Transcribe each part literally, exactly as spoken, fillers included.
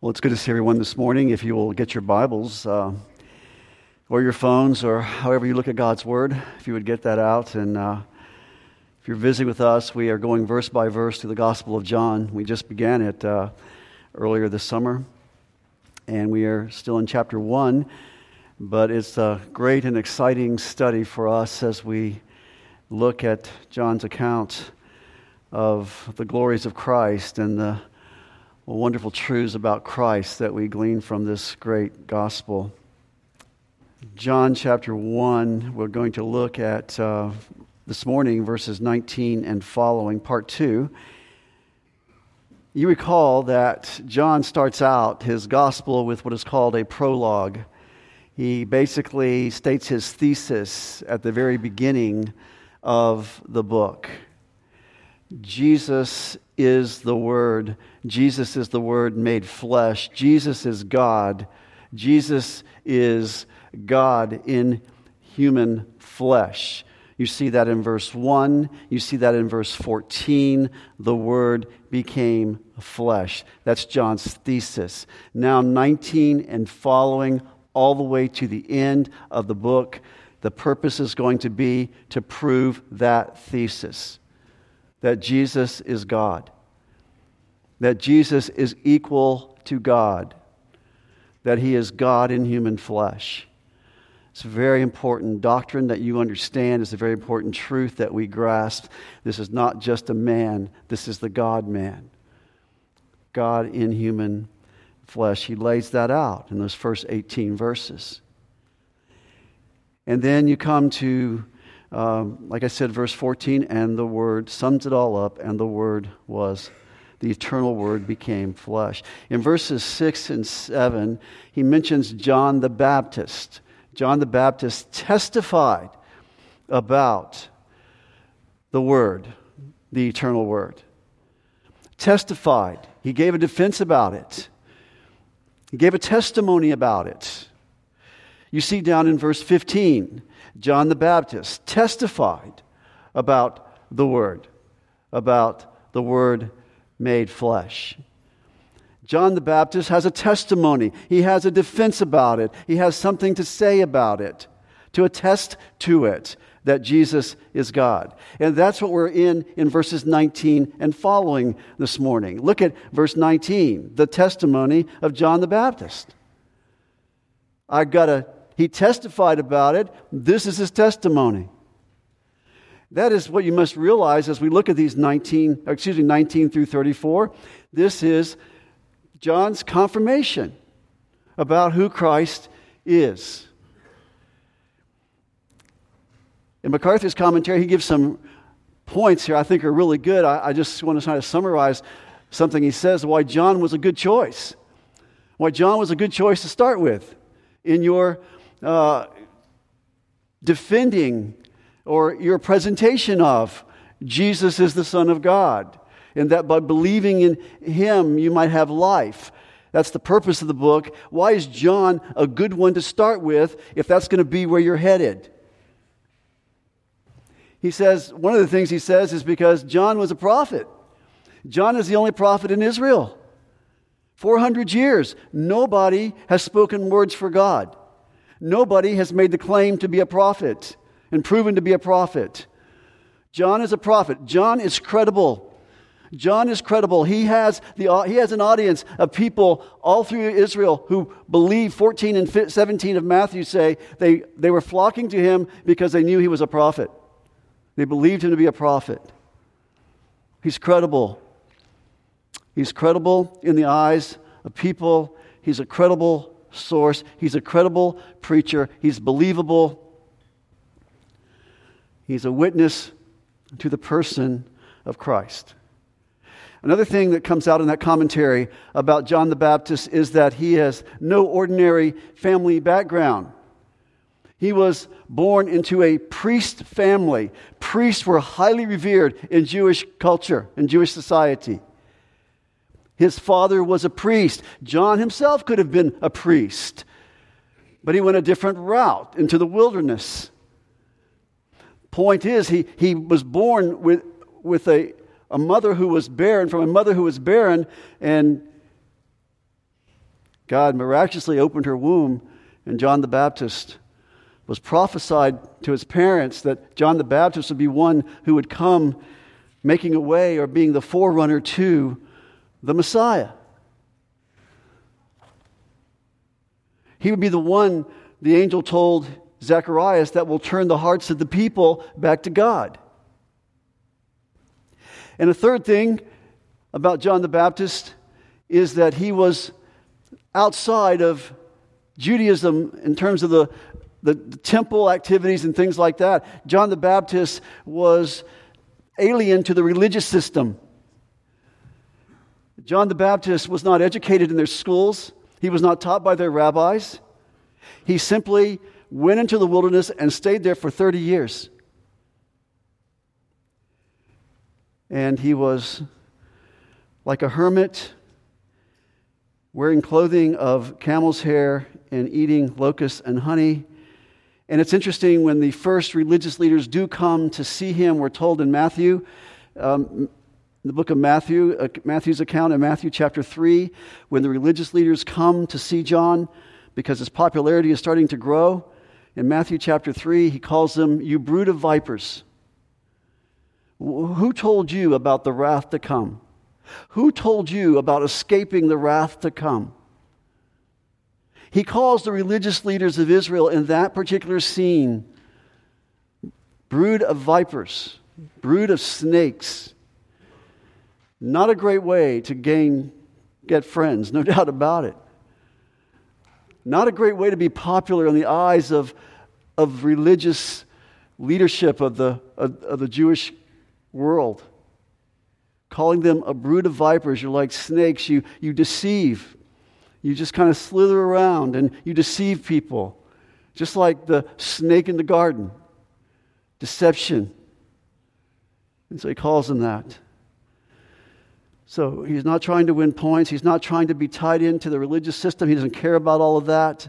Well, it's good to see everyone this morning. If you will get your Bibles uh, or your phones or however you look at God's Word, if you would get that out. And uh, if you're visiting with us, we are going verse by verse through the Gospel of John. We just began it uh, earlier this summer, and we are still in chapter one. But it's a great and exciting study for us as we look at John's account of the glories of Christ and the wonderful truths about Christ that we glean from this great gospel. John chapter one, we're going to look at uh, this morning, verses nineteen and following, part two. You recall that John starts out his gospel with what is called a prologue. He basically states his thesis at the very beginning of the book. Jesus is the Word. Jesus is the Word made flesh. Jesus is God. Jesus is God in human flesh. You see that in verse one. You see that in verse fourteen. The Word became flesh. That's John's thesis. Now nineteen and following, all the way to the end of the book, the purpose is going to be to prove that thesis, that Jesus is God, that Jesus is equal to God, that He is God in human flesh. It's a very important doctrine that you understand. It's a very important truth that we grasp. This is not just a man. This is the God-man, God in human flesh. He lays that out in those first eighteen verses. And then you come to Um, like I said, verse fourteen, and the Word sums it all up, and the Word was, the eternal Word became flesh. In verses six and seven, he mentions John the Baptist. John the Baptist testified about the Word, the eternal Word. Testified. He gave a defense about it. He gave a testimony about it. You see down in verse fifteen, John the Baptist testified about the Word, about the Word made flesh. John the Baptist has a testimony. He has a defense about it. He has something to say about it, to attest to it, that Jesus is God. And that's what we're in in verses nineteen and following this morning. Look at verse nineteen, the testimony of John the Baptist. I've got a He testified about it. This is his testimony. That is what you must realize as we look at these nineteen, excuse me, nineteen through thirty-four. This is John's confirmation about who Christ is. In MacArthur's commentary, he gives some points here I think are really good. I, I just want to try to summarize something he says, why John was a good choice. Why John was a good choice to start with in your Uh, defending or your presentation of Jesus is the Son of God, and that by believing in Him you might have life. That's the purpose of the book. Why is John a good one to start with if that's going to be where you're headed? He says, one of the things he says is because John was a prophet. John is the only prophet in Israel. four hundred years, nobody has spoken words for God. Nobody has made the claim to be a prophet and proven to be a prophet. John is a prophet. John is credible. John is credible. He has the he has an audience of people all through Israel who believe. fourteen and seventeen of Matthew say they, they were flocking to him because they knew he was a prophet. They believed him to be a prophet. He's credible. He's credible in the eyes of people. He's a credible prophet. Source. He's a credible preacher. He's believable. He's a witness to the person of Christ. Another thing that comes out in that commentary about John the Baptist is that he has no ordinary family background. He was born into a priest family. Priests were highly revered in Jewish culture, in Jewish society. His father was a priest. John himself could have been a priest, but he went a different route into the wilderness. Point is, he, he was born with, with a, a mother who was barren, from a mother who was barren, and God miraculously opened her womb, and John the Baptist was prophesied to his parents that John the Baptist would be one who would come making a way or being the forerunner to the Messiah. He would be the one, the angel told Zacharias, that will turn the hearts of the people back to God. And a third thing about John the Baptist is that he was outside of Judaism in terms of the, the temple activities and things like that. John the Baptist was alien to the religious system. John the Baptist was not educated in their schools. He was not taught by their rabbis. He simply went into the wilderness and stayed there for thirty years. And he was like a hermit, wearing clothing of camel's hair and eating locusts and honey. And it's interesting, when the first religious leaders do come to see him, we're told in Matthew, um, in the book of Matthew, uh, Matthew's account in Matthew chapter three, when the religious leaders come to see John, because his popularity is starting to grow, in Matthew chapter three, he calls them, "You brood of vipers. Who told you about the wrath to come? Who told you about escaping the wrath to come?" He calls the religious leaders of Israel in that particular scene brood of vipers, brood of snakes. Not a great way to gain, get friends, no doubt about it. Not a great way to be popular in the eyes of, of religious leadership of the, of, of the Jewish world. Calling them a brood of vipers, you're like snakes, you, you deceive. You just kind of slither around and you deceive people. Just like the snake in the garden. Deception. And so he calls them that. So he's not trying to win points. He's not trying to be tied into the religious system. He doesn't care about all of that.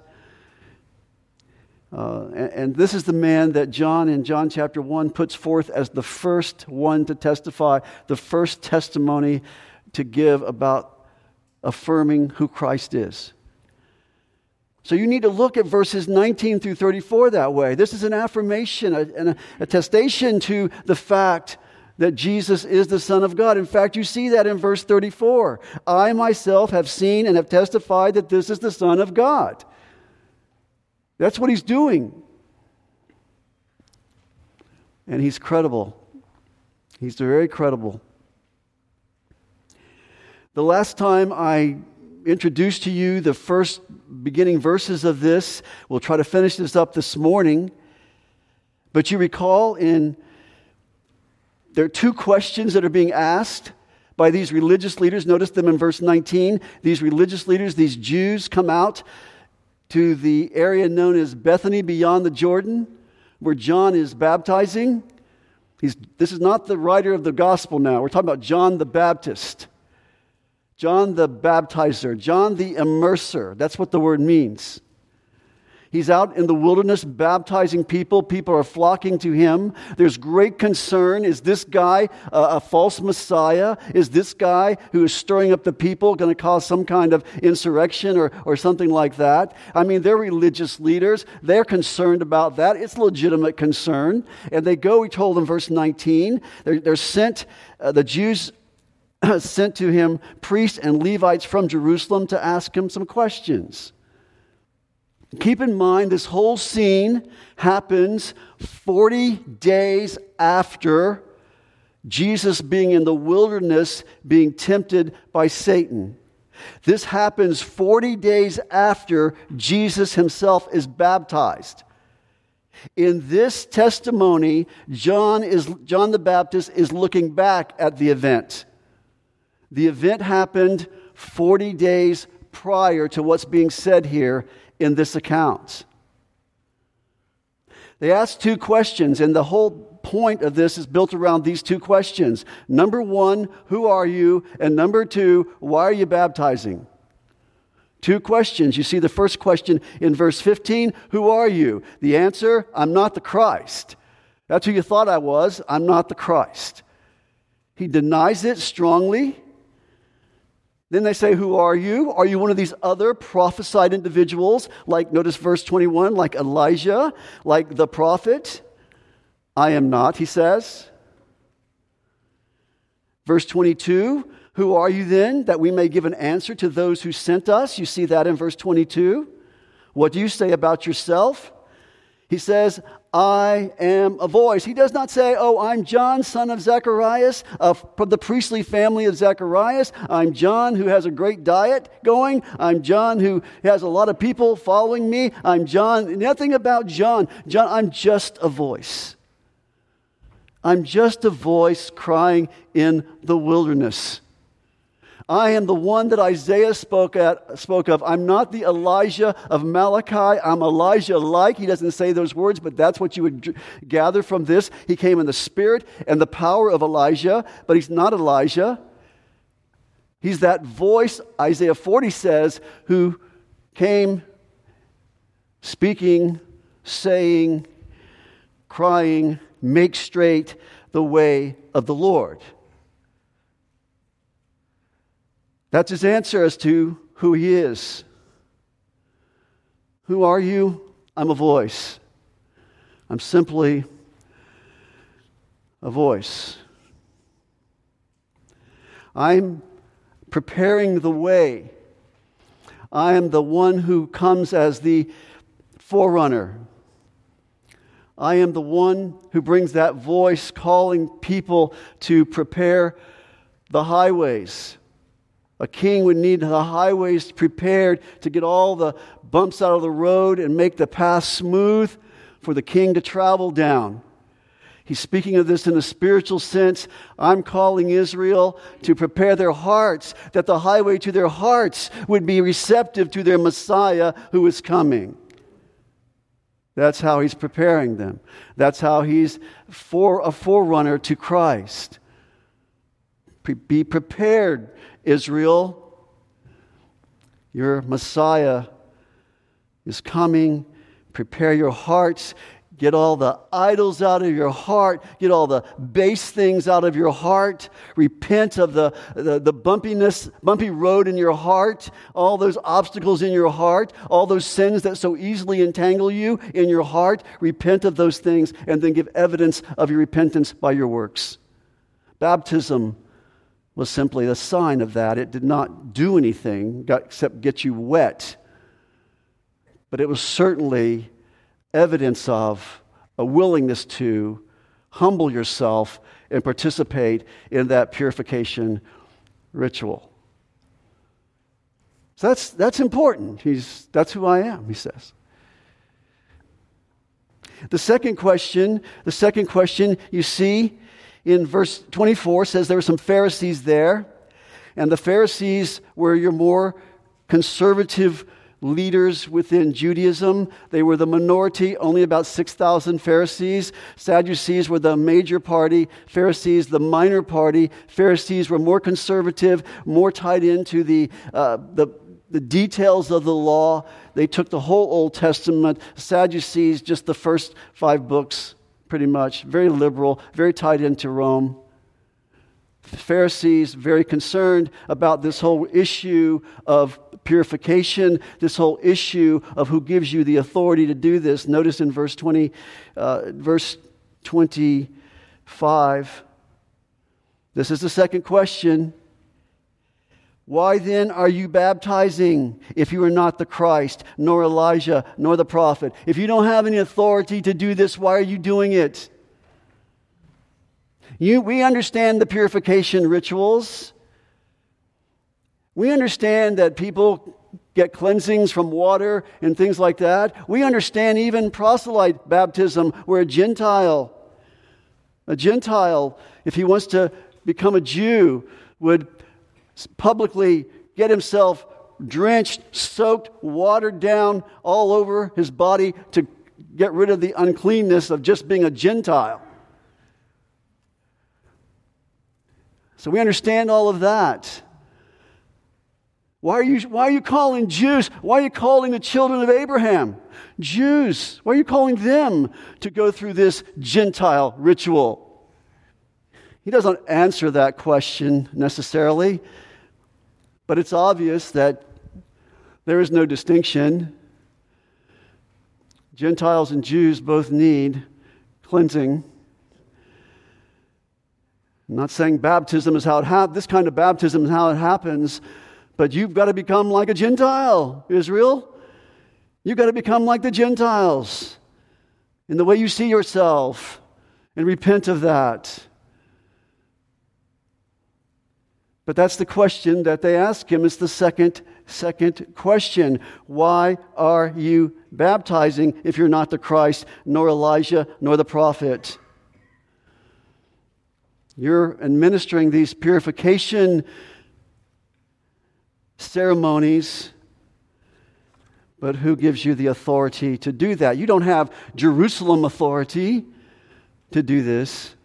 Uh, and, and this is the man that John in John chapter one puts forth as the first one to testify, the first testimony to give about affirming who Christ is. So you need to look at verses nineteen through thirty-four that way. This is an affirmation, a, an attestation to the fact that Jesus is the Son of God. In fact, you see that in verse thirty-four. "I myself have seen and have testified that this is the Son of God." That's what he's doing. And he's credible. He's very credible. The last time I introduced to you the first beginning verses of this, we'll try to finish this up this morning, but you recall in there are two questions that are being asked by these religious leaders. Notice them in verse nineteen. These religious leaders, these Jews, come out to the area known as Bethany beyond the Jordan, where John is baptizing. He's, this is not the writer of the gospel now. We're talking about John the Baptist. John the baptizer. John the immerser. That's what the word means. He's out in the wilderness baptizing people. People are flocking to him. There's great concern. Is this guy a, a false Messiah? Is this guy who is stirring up the people going to cause some kind of insurrection or, or something like that? I mean, they're religious leaders. They're concerned about that. It's legitimate concern. And they go, we told them, verse nineteen, they're, they're sent, uh, the Jews sent to him priests and Levites from Jerusalem to ask him some questions. Keep in mind, this whole scene happens forty days after Jesus being in the wilderness, being tempted by Satan. This happens forty days after Jesus himself is baptized. In this testimony, John is John the Baptist is looking back at the event. The event happened forty days prior to what's being said here in this account. They asked two questions, and the whole point of this is built around these two questions. Number one, who are you? And number two, why are you baptizing? Two questions. You see the first question in verse fifteen, who are you? The answer, I'm not the Christ. That's who you thought I was. I'm not the Christ. He denies it strongly. Then they say, who are you? Are you one of these other prophesied individuals? Like, notice verse twenty-one, like Elijah, like the prophet? I am not, he says. Verse twenty-two, who are you then, that we may give an answer to those who sent us? You see that in verse twenty-two. What do you say about yourself? He says, I am a voice. He does not say, oh, I'm John, son of Zacharias, of the priestly family of Zacharias. I'm John who has a great diet going. I'm John who has a lot of people following me. I'm John. Nothing about John. John, I'm just a voice. I'm just a voice crying in the wilderness. I am the one that Isaiah spoke, at, spoke of. I'm not the Elijah of Malachi. I'm Elijah-like. He doesn't say those words, but that's what you would gather from this. He came in the spirit and the power of Elijah, but he's not Elijah. He's that voice, Isaiah forty says, who came speaking, saying, crying, make straight the way of the Lord. That's his answer as to who he is. Who are you? I'm a voice. I'm simply a voice. I'm preparing the way. I am the one who comes as the forerunner. I am the one who brings that voice calling people to prepare the highways. A king would need the highways prepared to get all the bumps out of the road and make the path smooth for the king to travel down. He's speaking of this in a spiritual sense. I'm calling Israel to prepare their hearts, that the highway to their hearts would be receptive to their Messiah who is coming. That's how he's preparing them. That's how he's for a forerunner to Christ. Pre- be prepared, Israel. Your Messiah is coming. Prepare your hearts. Get all the idols out of your heart. Get all the base things out of your heart. Repent of the, the, the bumpiness, bumpy road in your heart. All those obstacles in your heart. All those sins that so easily entangle you in your heart. Repent of those things and then give evidence of your repentance by your works. Baptism was simply a sign of that. It did not do anything except get you wet. But it was certainly evidence of a willingness to humble yourself and participate in that purification ritual. So that's that's important. He's that's who I am, he says. The second question, the second question you see in verse twenty-four says there were some Pharisees there, and the Pharisees were your more conservative leaders within Judaism. They were the minority, only about six thousand Pharisees. Sadducees were the major party, Pharisees the minor party. Pharisees were more conservative, more tied into the uh, the, the details of the law. They took the whole Old Testament. Sadducees, just the first five books, pretty much. Very liberal, very tied into Rome. The Pharisees, very concerned about this whole issue of purification, this whole issue of who gives you the authority to do this. Notice in verse twenty, uh, verse twenty-five, this is the second question. Why then are you baptizing if you are not the Christ, nor Elijah, nor the prophet? If you don't have any authority to do this, why are you doing it? You, we understand the purification rituals. We understand that people get cleansings from water and things like that. We understand even proselyte baptism, where a Gentile, a Gentile, if he wants to become a Jew, would publicly get himself drenched, soaked, watered down all over his body to get rid of the uncleanness of just being a Gentile. So we understand all of that. Why are you, why are you calling Jews? Why are you calling the children of Abraham Jews? Why are you calling them to go through this Gentile ritual? He doesn't answer that question necessarily, But it's obvious that there is no distinction. Gentiles and Jews both need cleansing. I'm not saying baptism is how it happens, this kind of baptism is how it happens, but you've got to become like a Gentile, Israel. You've got to become like the Gentiles in the way you see yourself and repent of that. But that's the question that they ask him. It's the second, second question. Why are you baptizing if you're not the Christ, nor Elijah, nor the prophet? You're administering these purification ceremonies, but who gives you the authority to do that? You don't have Jerusalem authority to do this.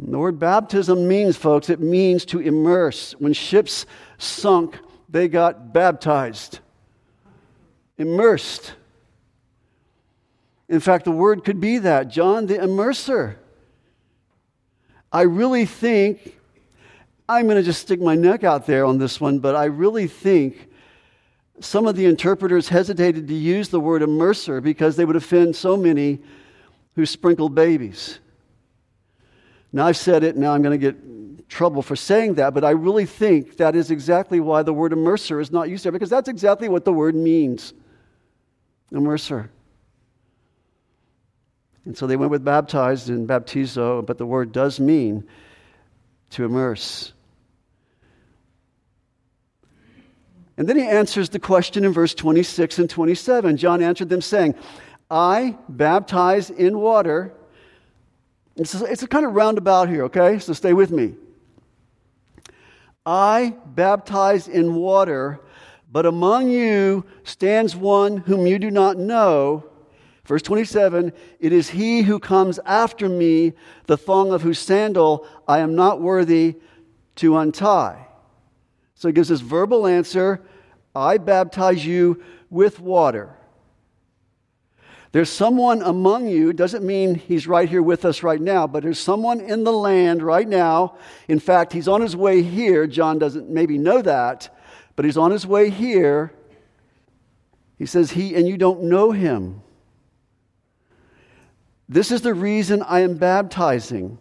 The word baptism means, folks, it means to immerse. When ships sunk, they got baptized, immersed. In fact, the word could be that. John the Immerser. I really think, I'm going to just stick my neck out there on this one, but I really think some of the interpreters hesitated to use the word immerser because they would offend so many who sprinkle babies. Now I've said it, now I'm going to get in trouble for saying that, but I really think that is exactly why the word immerser is not used there, because that's exactly what the word means, immerser. And so they went with baptized and baptizo, but the word does mean to immerse. And then he answers the question in verse twenty-six and twenty-seven. John answered them saying, I baptize in water. It's a, it's a kind of roundabout here, okay? So stay with me. I baptize in water, but among you stands one whom you do not know. Verse twenty-seven, it is he who comes after me, the thong of whose sandal I am not worthy to untie. So he gives this verbal answer, I baptize you with water. There's someone among you, doesn't mean he's right here with us right now, but there's someone in the land right now. In fact, he's on his way here. John doesn't maybe know that, but he's on his way here. He says he, and you don't know him. This is the reason I am baptizing.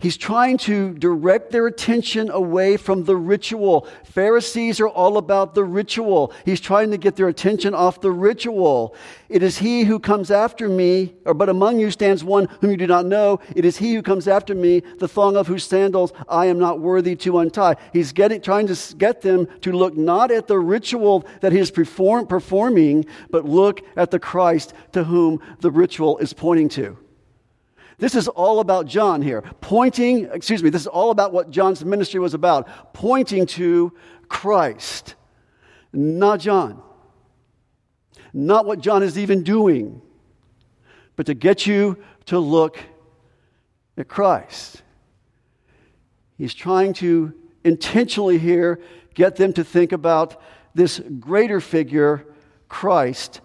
He's trying to direct their attention away from the ritual. Pharisees are all about the ritual. He's trying to get their attention off the ritual. It is he who comes after me, or but among you stands one whom you do not know. It is he who comes after me, the thong of whose sandals I am not worthy to untie. He's getting, trying to get them to look not at the ritual that he is perform, performing, but look at the Christ to whom the ritual is pointing to. This is all about John here, pointing, excuse me, this is all about what John's ministry was about, pointing to Christ, not John, not what John is even doing, but to get you to look at Christ. He's trying to intentionally here get them to think about this greater figure, Christ.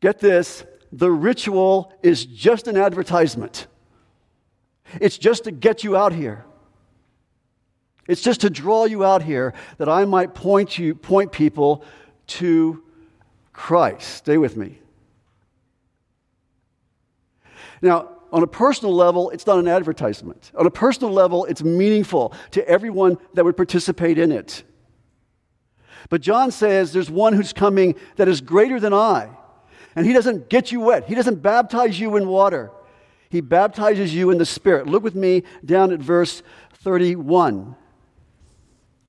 Get this. The ritual is just an advertisement. It's just to get you out here. It's just to draw you out here that I might point you, point people to Christ. Stay with me. Now, on a personal level, it's not an advertisement. On a personal level, it's meaningful to everyone that would participate in it. But John says there's one who's coming that is greater than I. And he doesn't get you wet. He doesn't baptize you in water. He baptizes you in the Spirit. Look with me down at verse thirty-one.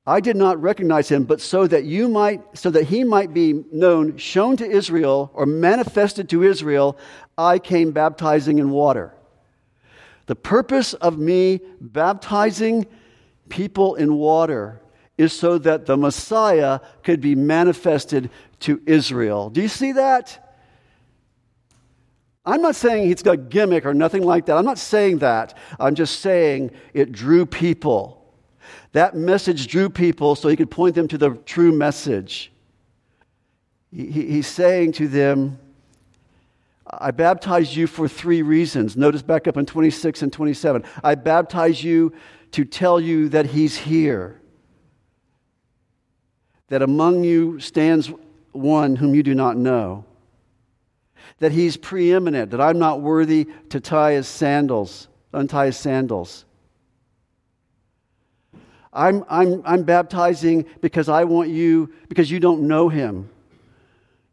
I did not recognize him, but so that you might, so that he might be known, shown to Israel, or manifested to Israel, I came baptizing in water. The purpose of me baptizing people in water is so that the Messiah could be manifested to Israel. Do you see that? I'm not saying it's a gimmick or nothing like that. I'm not saying that. I'm just saying it drew people. That message drew people so he could point them to the true message. He, he's saying to them, I baptize you for three reasons. Notice back up in twenty-six and twenty-seven. I baptize you to tell you that he's here, that among you stands one whom you do not know, that he's preeminent, that I'm not worthy to tie his sandals, untie his sandals. I'm I'm I'm baptizing because I want you, because you don't know him.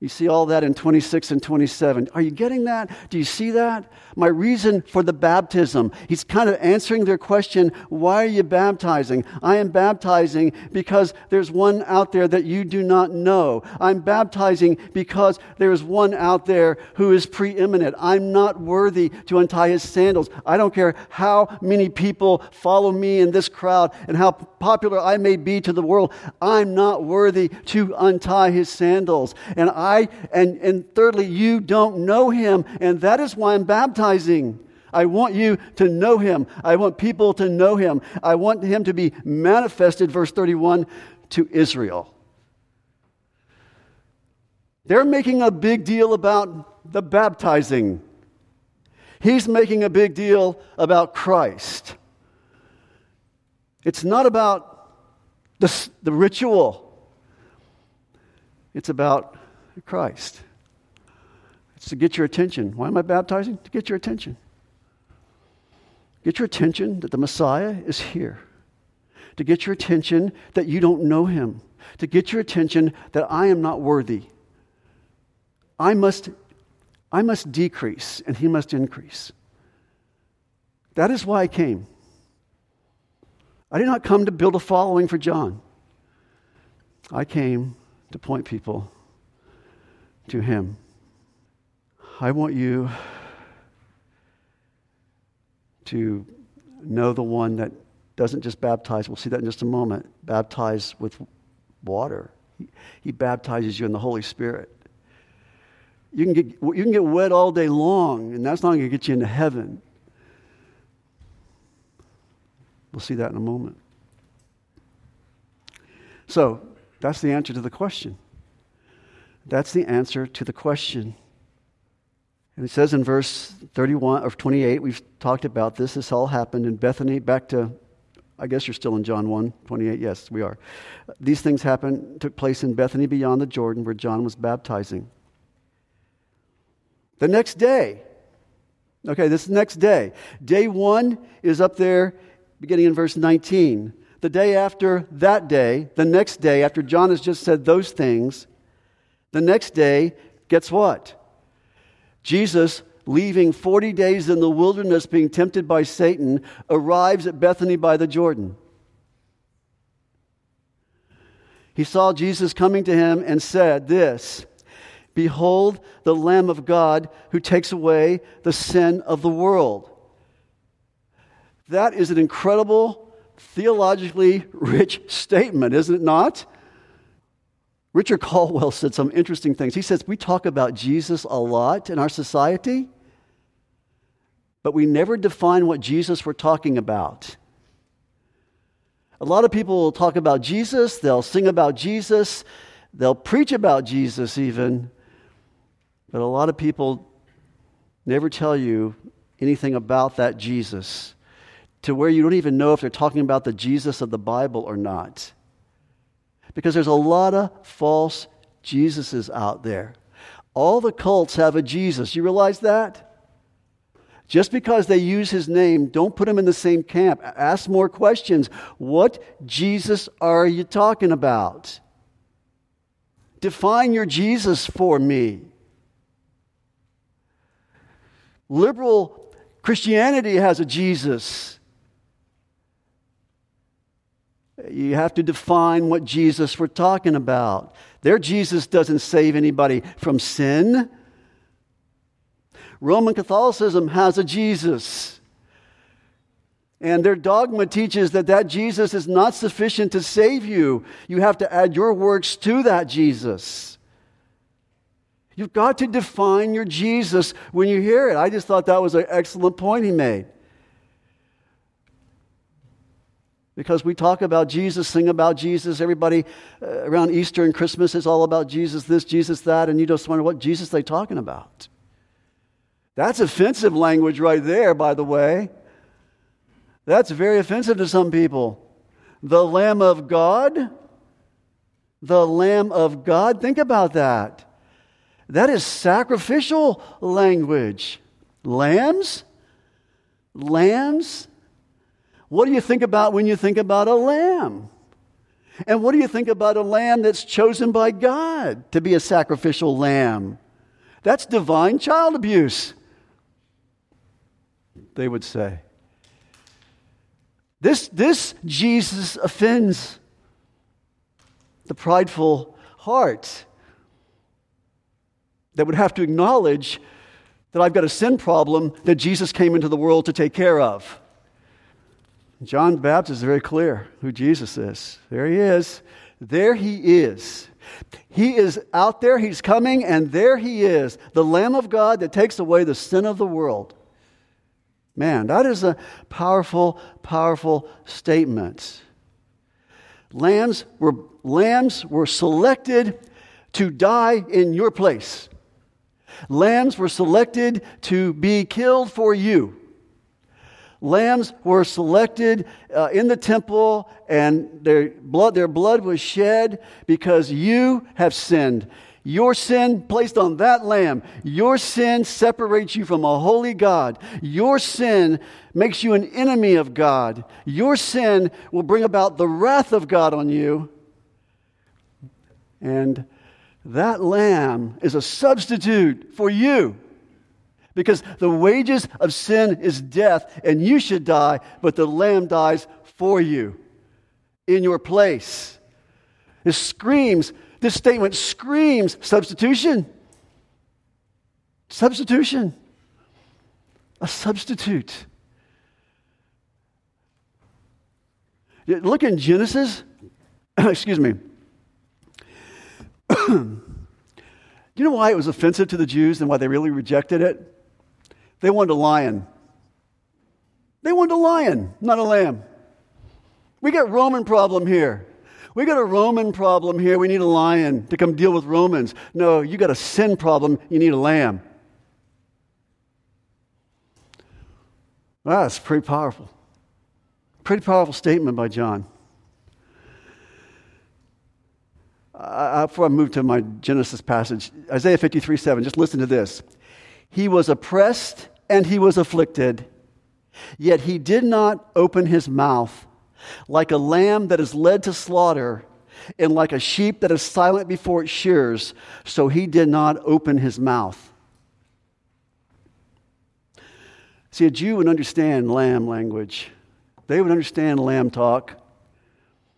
You see all that in twenty-six and twenty-seven. Are you getting that? Do you see that? My reason for the baptism. He's kind of answering their question, why are you baptizing? I am baptizing because there's one out there that you do not know. I'm baptizing because there is one out there who is preeminent. I'm not worthy to untie his sandals. I don't care how many people follow me in this crowd and how popular I may be to the world. I'm not worthy to untie his sandals. And I I, and, and thirdly, you don't know him, and that is why I'm baptizing. I want you to know him. I want people to know him. I want him to be manifested, verse thirty-one, to Israel. They're making a big deal about the baptizing. He's making a big deal about Christ. It's not about the, the ritual. It's about Christ. It's to get your attention. Why am I baptizing? To get your attention. Get your attention that the Messiah is here. To get your attention that you don't know him. To get your attention that I am not worthy. I must, I must decrease and he must increase. That is why I came. I did not come to build a following for John. I came to point people to him. I want you to know the one that doesn't just baptize. We'll see that in just a moment. Baptize with water. He, he baptizes you in the Holy Spirit. You can get you can get wet all day long, and that's not going to get you into heaven. We'll see that in a moment. So that's the answer to the question. That's the answer to the question. And it says in verse thirty-one or twenty-eight, we've talked about this. This all happened in Bethany. Back to, I guess you're still in John one twenty-eight. Yes, we are. These things happened, took place in Bethany beyond the Jordan where John was baptizing. The next day. Okay, this is the next day. Day one is up there beginning in verse nineteen. The day after that day, the next day after John has just said those things, the next day, guess what? Jesus, leaving forty days in the wilderness being tempted by Satan, arrives at Bethany by the Jordan. He saw Jesus coming to him and said this, "Behold the Lamb of God who takes away the sin of the world." That is an incredible, theologically rich statement, isn't it not? Richard Caldwell said some interesting things. He says, we talk about Jesus a lot in our society, but we never define what Jesus we're talking about. A lot of people will talk about Jesus, they'll sing about Jesus, they'll preach about Jesus even, but a lot of people never tell you anything about that Jesus, to where you don't even know if they're talking about the Jesus of the Bible or not. Because there's a lot of false Jesuses out there. All the cults have a Jesus. You realize that? Just because they use his name, don't put him in the same camp. Ask more questions. What Jesus are you talking about? Define your Jesus for me. Liberal Christianity has a Jesus. You have to define what Jesus we're talking about. Their Jesus doesn't save anybody from sin. Roman Catholicism has a Jesus. And their dogma teaches that that Jesus is not sufficient to save you. You have to add your works to that Jesus. You've got to define your Jesus when you hear it. I just thought that was an excellent point he made. Because we talk about Jesus, sing about Jesus, everybody uh, around Easter and Christmas is all about Jesus this, Jesus that, and you just wonder what Jesus they're talking about. That's offensive language right there, by the way. That's very offensive to some people. The Lamb of God? The Lamb of God? Think about that. That is sacrificial language. Lambs? Lambs? What do you think about when you think about a lamb? And what do you think about a lamb that's chosen by God to be a sacrificial lamb? That's divine child abuse, they would say. This, this Jesus offends the prideful heart that would have to acknowledge that I've got a sin problem that Jesus came into the world to take care of. John the Baptist is very clear who Jesus is. There he is. There he is. He is out there. He's coming, and there he is, the Lamb of God that takes away the sin of the world. Man, that is a powerful, powerful statement. Lambs were, lambs were selected to die in your place. Lambs were selected to be killed for you. Lambs were selected uh, in the temple, and their blood, their blood was shed because you have sinned. Your sin placed on that lamb. Your sin separates you from a holy God. Your sin makes you an enemy of God. Your sin will bring about the wrath of God on you. And that lamb is a substitute for you. Because the wages of sin is death, and you should die, but the Lamb dies for you, in your place. This screams, this statement screams substitution. Substitution. A substitute. Look in Genesis. Excuse me. Do you know why it was offensive to the Jews and why they really rejected it? They wanted a lion. They wanted a lion, not a lamb. We got Roman problem here. We got a Roman problem here. We need a lion to come deal with Romans. No, you got a sin problem. You need a lamb. That's pretty powerful. Pretty powerful statement by John. I, before I move to my Genesis passage, Isaiah fifty-three seven, just listen to this. He was oppressed and he was afflicted, yet he did not open his mouth. Like a lamb that is led to slaughter, and like a sheep that is silent before its shears, so he did not open his mouth. See, a Jew would understand lamb language. They would understand lamb talk.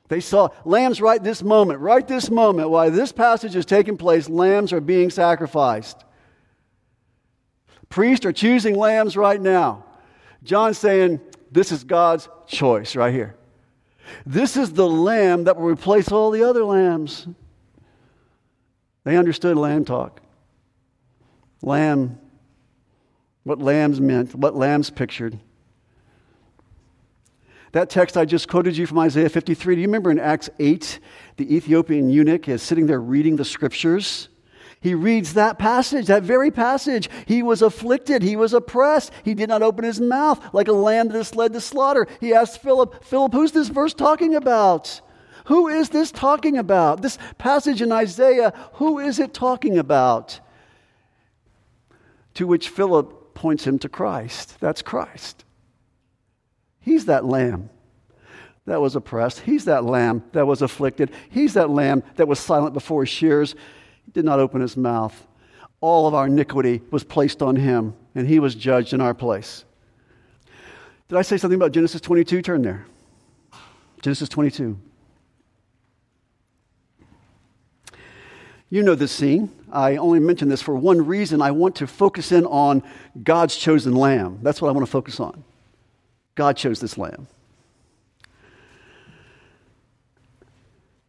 They saw lambs right this moment, right this moment, while this passage is taking place, lambs are being sacrificed. Priests are choosing lambs right now. John's saying, this is God's choice right here. This is the lamb that will replace all the other lambs. They understood lamb talk. Lamb, what lambs meant, what lambs pictured. That text I just quoted you from Isaiah fifty-three, do you remember in Acts eight, the Ethiopian eunuch is sitting there reading the scriptures? He reads that passage, that very passage. He was afflicted. He was oppressed. He did not open his mouth like a lamb that is led to slaughter. He asked Philip, Philip, who's this verse talking about? Who is this talking about? This passage in Isaiah, who is it talking about? To which Philip points him to Christ. That's Christ. He's that lamb that was oppressed. He's that lamb that was afflicted. He's that lamb that was silent before his shears. He did not open his mouth. All of our iniquity was placed on him, and he was judged in our place. Did I say something about Genesis twenty-two? Turn there. Genesis twenty-two. You know this scene. I only mention this for one reason. I want to focus in on God's chosen lamb. That's what I want to focus on. God chose this lamb.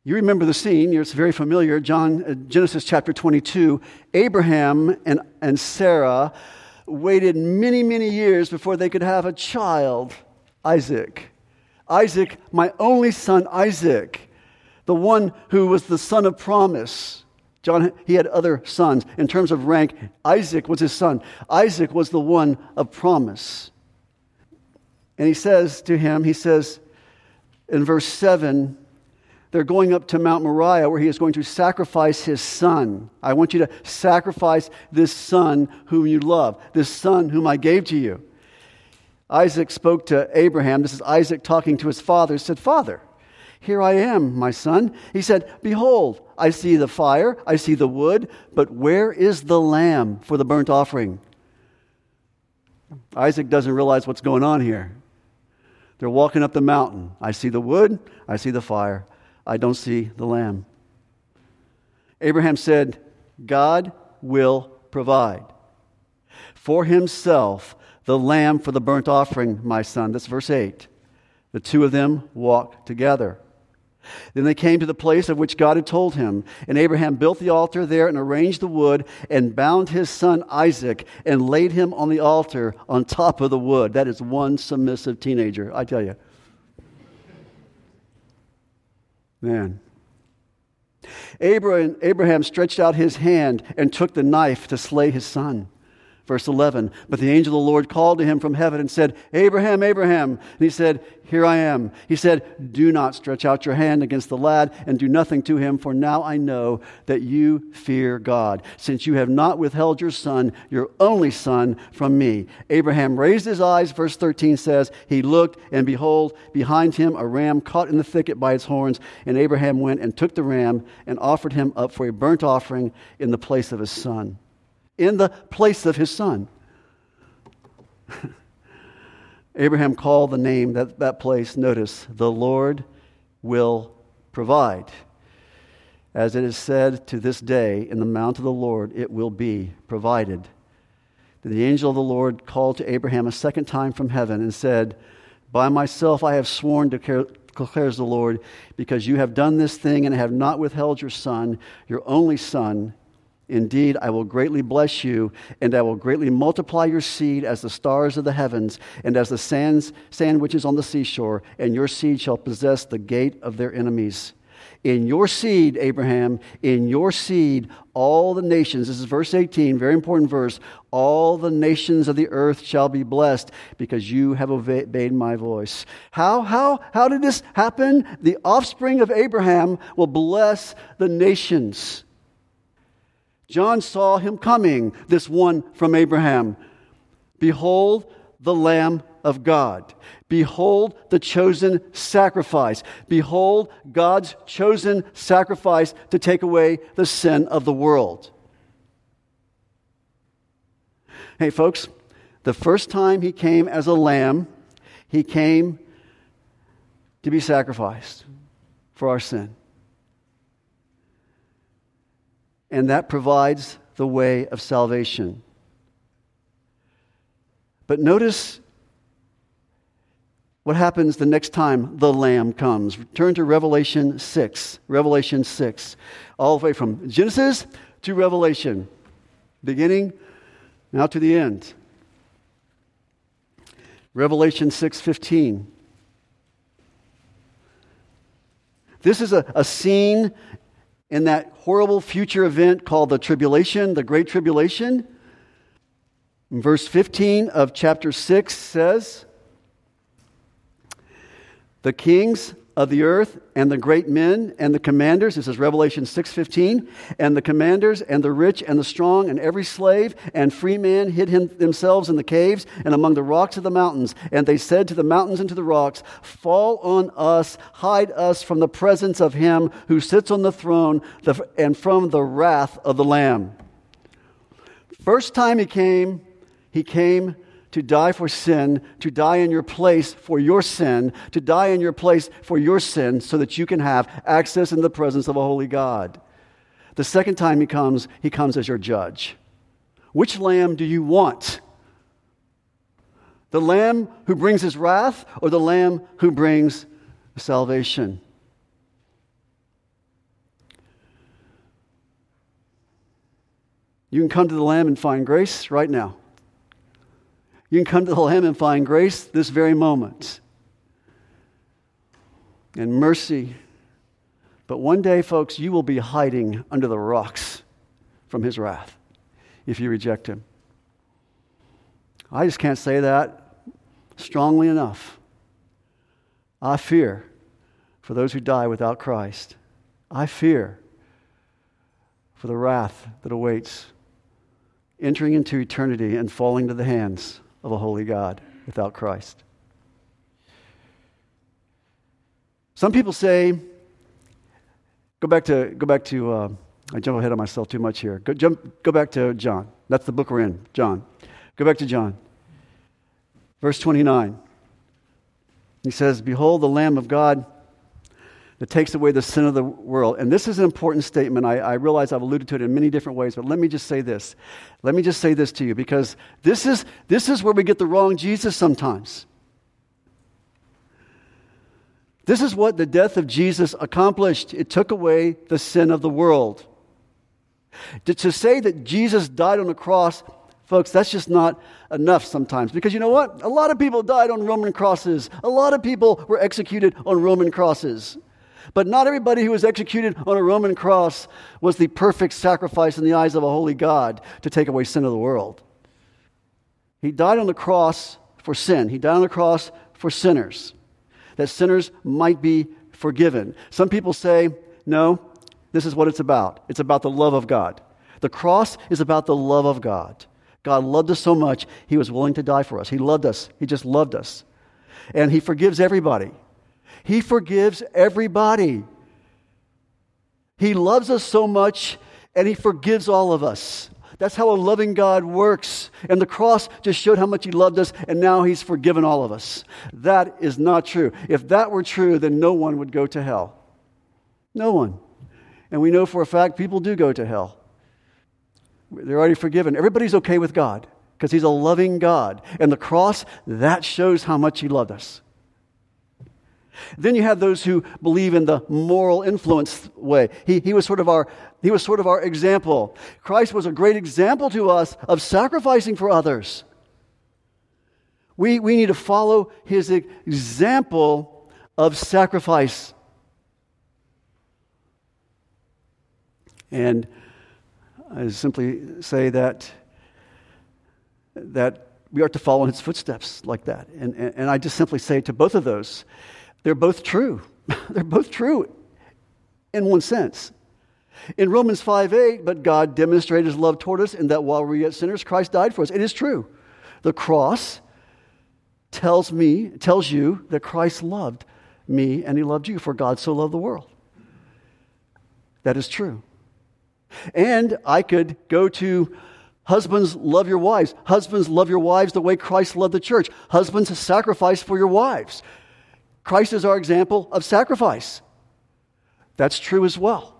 You remember the scene. It's very familiar. John, uh, Genesis chapter twenty-two. Abraham and, and Sarah waited many, many years before they could have a child, Isaac. Isaac, my only son, Isaac, the one who was the son of promise. John, he had other sons. In terms of rank, Isaac was his son. Isaac was the one of promise. And he says to him, he says in verse seven, they're going up to Mount Moriah where he is going to sacrifice his son. I want you to sacrifice this son whom you love, this son whom I gave to you. Isaac spoke to Abraham. This is Isaac talking to his father. He said, Father, here I am, my son. He said, Behold, I see the fire, I see the wood, but where is the lamb for the burnt offering? Isaac doesn't realize what's going on here. They're walking up the mountain. I see the wood, I see the fire. I don't see the lamb. Abraham said, God will provide for himself the lamb for the burnt offering, my son. That's verse eight. The two of them walked together. Then they came to the place of which God had told him. And Abraham built the altar there and arranged the wood and bound his son Isaac and laid him on the altar on top of the wood. That is one submissive teenager, I tell you. Man. Abraham, Abraham stretched out his hand and took the knife to slay his son. Verse eleven, but the angel of the Lord called to him from heaven and said, Abraham, Abraham. And he said, Here I am. He said, Do not stretch out your hand against the lad and do nothing to him, for now I know that you fear God, since you have not withheld your son, your only son, from me. Abraham raised his eyes, verse thirteen says, he looked, and behold, behind him a ram caught in the thicket by its horns. And Abraham went and took the ram and offered him up for a burnt offering in the place of his son. In the place of his son. Abraham called the name, that, that place, notice, the Lord will provide. As it is said to this day, in the mount of the Lord it will be provided. The angel of the Lord called to Abraham a second time from heaven and said, By myself I have sworn, declares the Lord, because you have done this thing and have not withheld your son, your only son. Indeed, I will greatly bless you, and I will greatly multiply your seed as the stars of the heavens, and as the sands, sand which is on the seashore, and your seed shall possess the gate of their enemies. In your seed, Abraham, in your seed, all the nations, this is verse eighteen, very important verse, all the nations of the earth shall be blessed because you have obeyed my voice. How, how, how did this happen? The offspring of Abraham will bless the nations. John saw him coming, this one from Abraham. Behold the Lamb of God. Behold the chosen sacrifice. Behold God's chosen sacrifice to take away the sin of the world. Hey folks, the first time he came as a lamb, he came to be sacrificed for our sin. And that provides the way of salvation. But notice what happens the next time the Lamb comes. Turn to Revelation six. Revelation six. All the way from Genesis to Revelation. Beginning now to the end. Revelation six fifteen. This is a, a scene in that horrible future event called the tribulation, the Great Tribulation. Verse fifteen of chapter six says, the kings of the earth and the great men and the commanders, this is Revelation six fifteen, and the commanders and the rich and the strong and every slave and free man hid him, themselves in the caves and among the rocks of the mountains. And they said to the mountains and to the rocks, fall on us, hide us from the presence of him who sits on the throne and from the wrath of the Lamb. First time he came, he came to die for sin, to die in your place for your sin, to die in your place for your sin so that you can have access in the presence of a holy God. The second time he comes, he comes as your judge. Which lamb do you want? The lamb who brings his wrath or the lamb who brings salvation? You can come to the lamb and find grace right now. You can come to the Lamb and find grace this very moment. And mercy. But one day, folks, you will be hiding under the rocks from his wrath if you reject him. I just can't say that strongly enough. I fear for those who die without Christ. I fear for the wrath that awaits entering into eternity and falling to the hands of a holy God without Christ. Some people say, go back to, go back to uh, I jump ahead of myself too much here. Go, jump, go back to John. That's the book we're in, John. Go back to John. Verse twenty-nine. He says, "Behold, the Lamb of God that takes away the sin of the world." And this is an important statement. I, I realize I've alluded to it in many different ways, but let me just say this. Let me just say this to you, because this is, this is where we get the wrong Jesus sometimes. This is what the death of Jesus accomplished. It took away the sin of the world. To say that Jesus died on the cross, folks, that's just not enough sometimes. Because you know what? A lot of people died on Roman crosses. A lot of people were executed on Roman crosses. But not everybody who was executed on a Roman cross was the perfect sacrifice in the eyes of a holy God to take away sin of the world. He died on the cross for sin. He died on the cross for sinners, that sinners might be forgiven. Some people say, no, this is what it's about. It's about the love of God. The cross is about the love of God. God loved us so much, He was willing to die for us. He loved us. He just loved us. And He forgives everybody. He forgives everybody. He loves us so much, and He forgives all of us. That's how a loving God works. And the cross just showed how much He loved us, and now He's forgiven all of us. That is not true. If that were true, then no one would go to hell. No one. And we know for a fact people do go to hell. They're already forgiven. Everybody's okay with God because He's a loving God. And the cross, that shows how much He loved us. Then you have those who believe in the moral influence way. He, he was sort of our he was sort of our example. Christ was a great example to us of sacrificing for others. We, we need to follow His example of sacrifice. And I simply say that that we are to follow in His footsteps like that. And, and, and I just simply say to both of those, they're both true. They're both true in one sense. In Romans five eight, "But God demonstrated His love toward us in that while we were yet sinners, Christ died for us." It is true. The cross tells me, tells you that Christ loved me and He loved you, for God so loved the world. That is true. And I could go to husbands, love your wives. Husbands, love your wives the way Christ loved the church. Husbands, sacrifice for your wives. Christ is our example of sacrifice. That's true as well.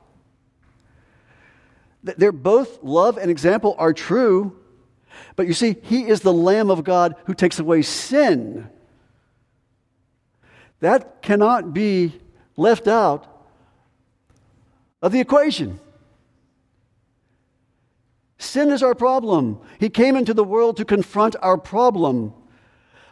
They're both, love and example are true, but you see, He is the Lamb of God who takes away sin. That cannot be left out of the equation. Sin is our problem. He came into the world to confront our problem.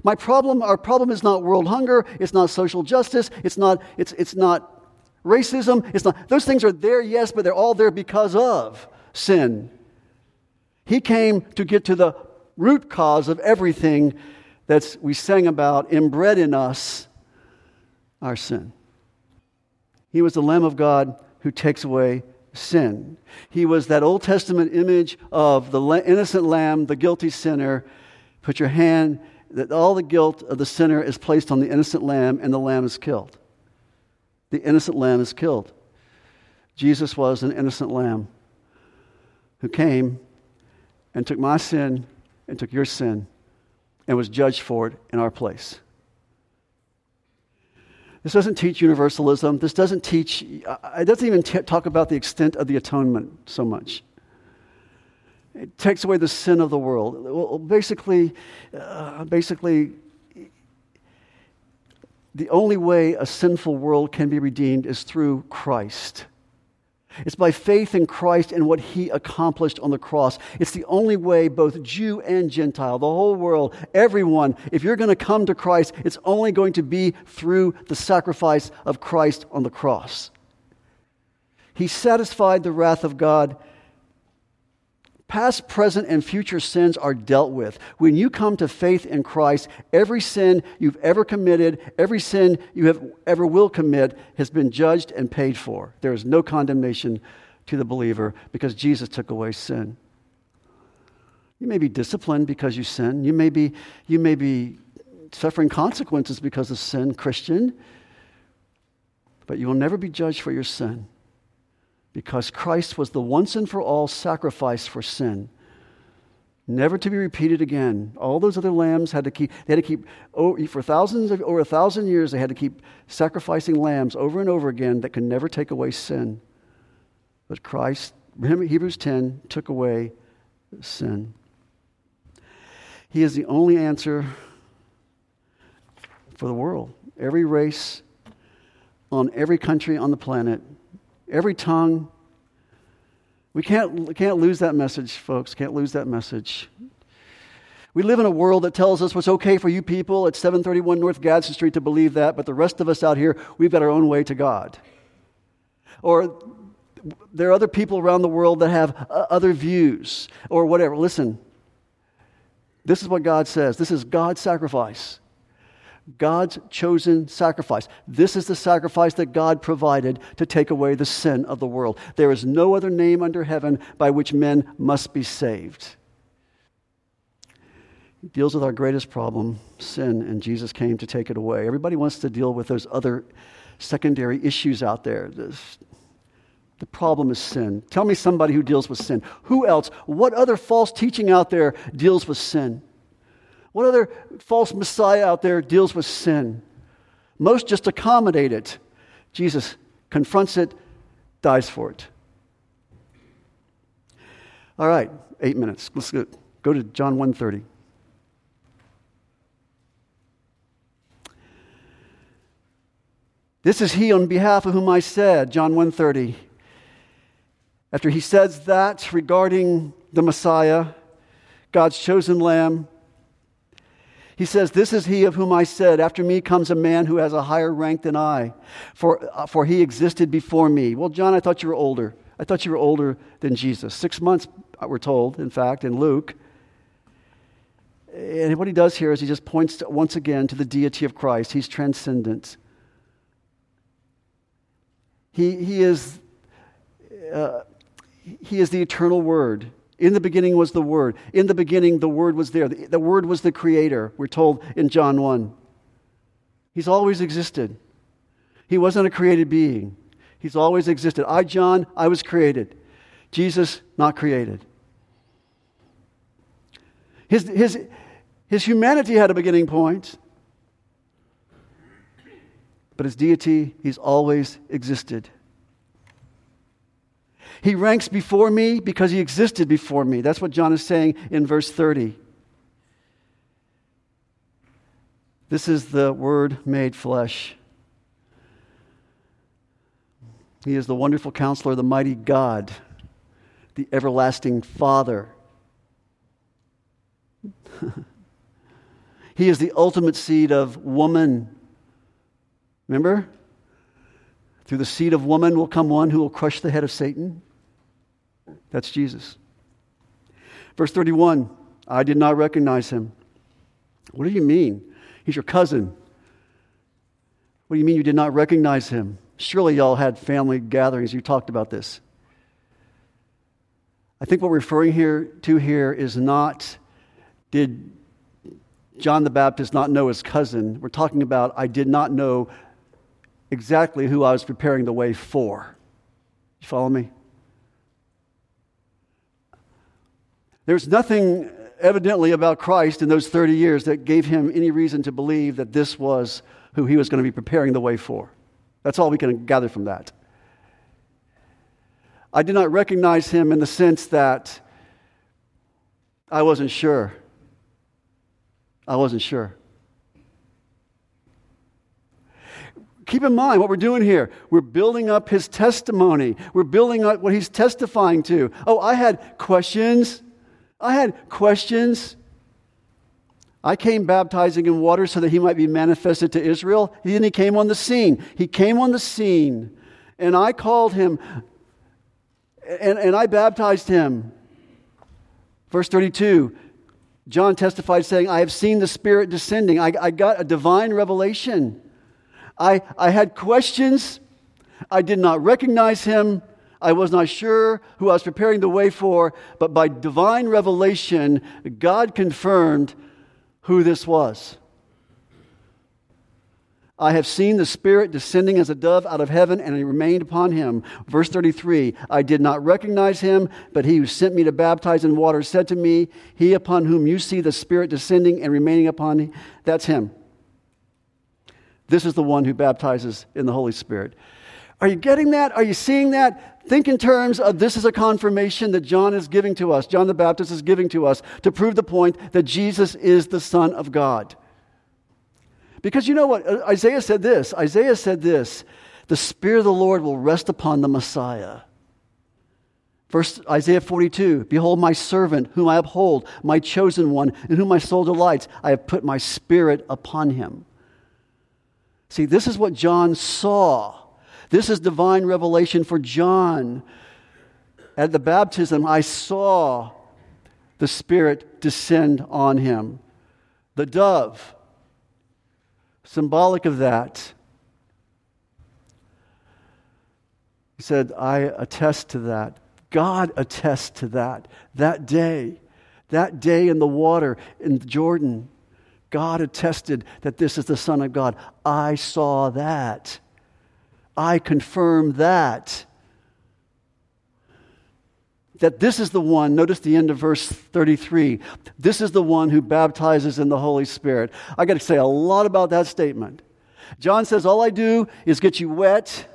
My problem, our problem is not world hunger, it's not social justice, it's not, it's, it's not racism, it's not, those things are there, yes, but they're all there because of sin. He came to get to the root cause of everything that's, we sang about, inbred in us, our sin. He was the Lamb of God who takes away sin. He was that Old Testament image of the innocent lamb, the guilty sinner. Put your hand, that all the guilt of the sinner is placed on the innocent lamb, and the lamb is killed. The innocent lamb is killed. Jesus was an innocent lamb who came and took my sin and took your sin and was judged for it in our place. This doesn't teach universalism. This doesn't teach, it doesn't even t- talk about the extent of the atonement so much. It takes away the sin of the world. Well, basically, uh, basically, the only way a sinful world can be redeemed is through Christ. It's by faith in Christ and what He accomplished on the cross. It's the only way both Jew and Gentile, the whole world, everyone, if you're going to come to Christ, it's only going to be through the sacrifice of Christ on the cross. He satisfied the wrath of God Past, present, and future sins are dealt with. When you come to faith in Christ, every sin you've ever committed, every sin you have ever will commit has been judged and paid for. There is no condemnation to the believer because Jesus took away sin. You may be disciplined because you sin. You may be, you may be suffering consequences because of sin, Christian. But you will never be judged for your sin, because Christ was the once and for all sacrifice for sin, never to be repeated again. All those other lambs had to keep, they had to keep, oh, for thousands of, over a thousand years, they had to keep sacrificing lambs over and over again that could never take away sin. But Christ, Hebrews ten, took away sin. He is the only answer for the world. Every race, on every country on the planet, every tongue. We can't, can't lose that message, folks. Can't lose that message. We live in a world that tells us what's okay for you people at seven thirty-one North Gadsden Street to believe that, but the rest of us out here, we've got our own way to God. Or there are other people around the world that have other views or whatever. Listen, this is what God says. This is God's sacrifice. God's chosen sacrifice. This is the sacrifice that God provided to take away the sin of the world. There is no other name under heaven by which men must be saved. It deals with our greatest problem, sin, and Jesus came to take it away. Everybody wants to deal with those other secondary issues out there. This, the problem is sin. Tell me somebody who deals with sin. Who else? What other false teaching out there deals with sin? What other false Messiah out there deals with sin? Most just accommodate it. Jesus confronts it, dies for it. All right, eight minutes. Let's go, go to John one thirty. This is he on behalf of whom I said, John one thirty. After he says that regarding the Messiah, God's chosen lamb, he says, this is he of whom I said, after me comes a man who has a higher rank than I, for uh, for he existed before me. Well, John, I thought you were older. I thought you were older than Jesus. Six months, we're told, in fact, in Luke. And what he does here is he just points to, once again to the deity of Christ. He's transcendent. He, he, is, uh, he is the eternal Word. In the beginning was the Word. In the beginning, the Word was there. The, the Word was the Creator, we're told in John one. He's always existed. He wasn't a created being. He's always existed. I, John, I was created. Jesus, not created. His, his, his humanity had a beginning point. But his deity, he's always existed. He ranks before me because he existed before me. That's what John is saying in verse thirty. This is the Word made flesh. He is the wonderful counselor, the mighty God, the everlasting Father. He is the ultimate seed of woman. Remember? Through the seed of woman will come one who will crush the head of Satan. That's Jesus. Verse thirty-one, I did not recognize him. What do you mean? He's your cousin. What do you mean you did not recognize him? Surely y'all had family gatherings. You talked about this. I think what we're referring here to here is not, did John the Baptist not know his cousin? We're talking about, I did not know exactly who I was preparing the way for. You follow me? There's nothing evidently about Christ in those thirty years that gave him any reason to believe that this was who he was going to be preparing the way for. That's all we can gather from that. I did not recognize him in the sense that I wasn't sure. I wasn't sure. Keep in mind what we're doing here. We're building up his testimony. We're building up what he's testifying to. Oh, I had questions. I had questions. I came baptizing in water so that he might be manifested to Israel. Then he came on the scene. He came on the scene, and I called him, and, and I baptized him. Verse thirty-two, John testified saying, I have seen the Spirit descending. I, I got a divine revelation. I, I had questions. I did not recognize him. I was not sure who I was preparing the way for, but by divine revelation, God confirmed who this was. I have seen the Spirit descending as a dove out of heaven, and it remained upon him. Verse thirty-three, I did not recognize him, but he who sent me to baptize in water said to me, he upon whom you see the Spirit descending and remaining upon him, that's him. This is the one who baptizes in the Holy Spirit. Are you getting that? Are you seeing that? Think in terms of this is a confirmation that John is giving to us, John the Baptist is giving to us to prove the point that Jesus is the Son of God. Because you know what? Isaiah said this. Isaiah said this. The Spirit of the Lord will rest upon the Messiah. Verse Isaiah forty-two. Behold my servant, whom I uphold, my chosen one, in whom my soul delights. I have put my Spirit upon him. See, this is what John saw. This is divine revelation for John. At the baptism, I saw the Spirit descend on him. The dove. Symbolic of that, he said, I attest to that. God attests to that. That day, that day in the water in Jordan, God attested that this is the Son of God. I saw that. I confirm that. That this is the one, notice the end of verse thirty-three, this is the one who baptizes in the Holy Spirit. I got to say a lot about that statement. John says, all I do is get you wet.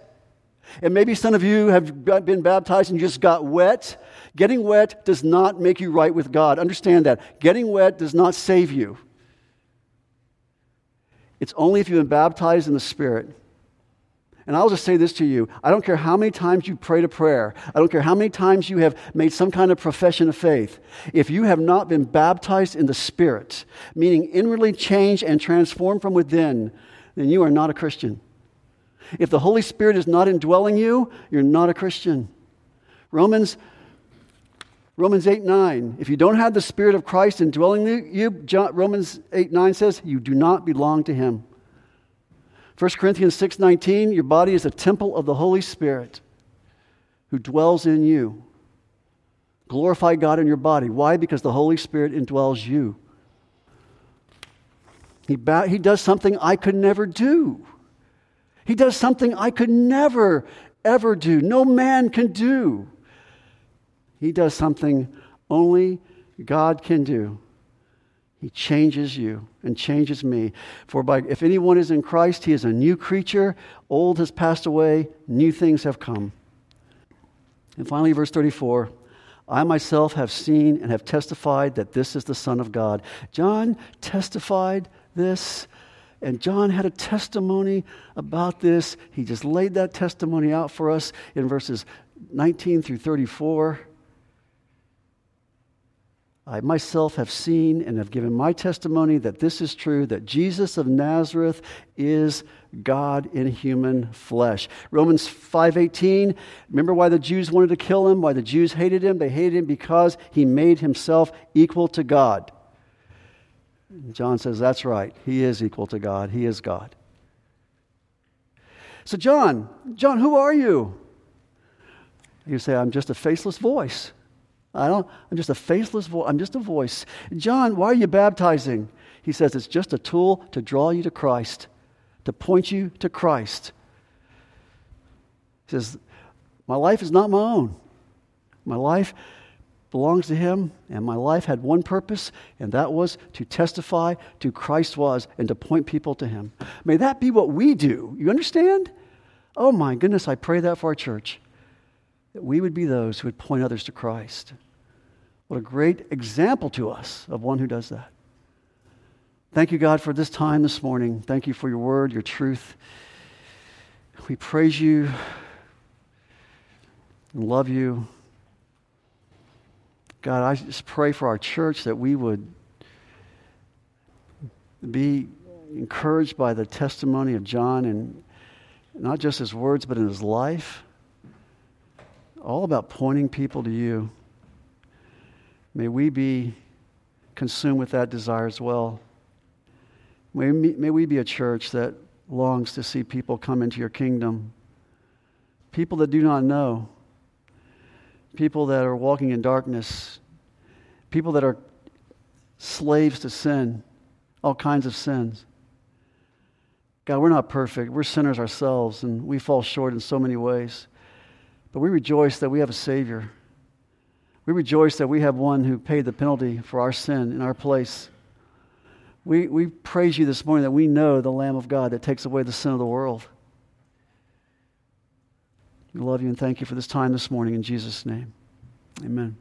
And maybe some of you have been baptized and you just got wet. Getting wet does not make you right with God. Understand that. Getting wet does not save you. It's only if you've been baptized in the Spirit. And I'll just say this to you. I don't care how many times you prayed a prayer. I don't care how many times you have made some kind of profession of faith. If you have not been baptized in the Spirit, meaning inwardly changed and transformed from within, then you are not a Christian. If the Holy Spirit is not indwelling you, you're not a Christian. Romans, Romans eight nine. If you don't have the Spirit of Christ indwelling you, Romans eight nine says, you do not belong to him. First Corinthians six nineteen, your body is a temple of the Holy Spirit who dwells in you. Glorify God in your body. Why? Because the Holy Spirit indwells you. He, ba- he does something I could never do. He does something I could never, ever do. No man can do. He does something only God can do. He changes you and changes me. For by if anyone is in Christ, he is a new creature. Old has passed away. New things have come. And finally, verse thirty-four, I myself have seen and have testified that this is the Son of God. John testified this, and John had a testimony about this. He just laid that testimony out for us in verses nineteen through thirty-four. I myself have seen and have given my testimony that this is true, that Jesus of Nazareth is God in human flesh. Romans five eighteen, remember why the Jews wanted to kill him, why the Jews hated him? They hated him because he made himself equal to God. John says, that's right. He is equal to God. He is God. So John, John, who are you? You say, I'm just a faceless voice. I don't, I'm just a faceless voice. I'm just a voice. John, why are you baptizing? He says it's just a tool to draw you to Christ, to point you to Christ. He says, my life is not my own. My life belongs to him, and my life had one purpose, and that was to testify to Christ was and to point people to him. May that be what we do. You understand? Oh my goodness, I pray that for our church. That we would be those who would point others to Christ. What a great example to us of one who does that. Thank you, God, for this time this morning. Thank you for your word, your truth. We praise you and love you. God, I just pray for our church that we would be encouraged by the testimony of John, and not just his words, but in his life. All about pointing people to you. May we be consumed with that desire as well. May, may we be a church that longs to see people come into your kingdom. People that do not know. People that are walking in darkness. People that are slaves to sin. All kinds of sins. God, we're not perfect. We're sinners ourselves, and we fall short in so many ways. But we rejoice that we have a Savior. We rejoice that we have one who paid the penalty for our sin in our place. We we praise you this morning that we know the Lamb of God that takes away the sin of the world. We love you and thank you for this time this morning in Jesus' name. Amen.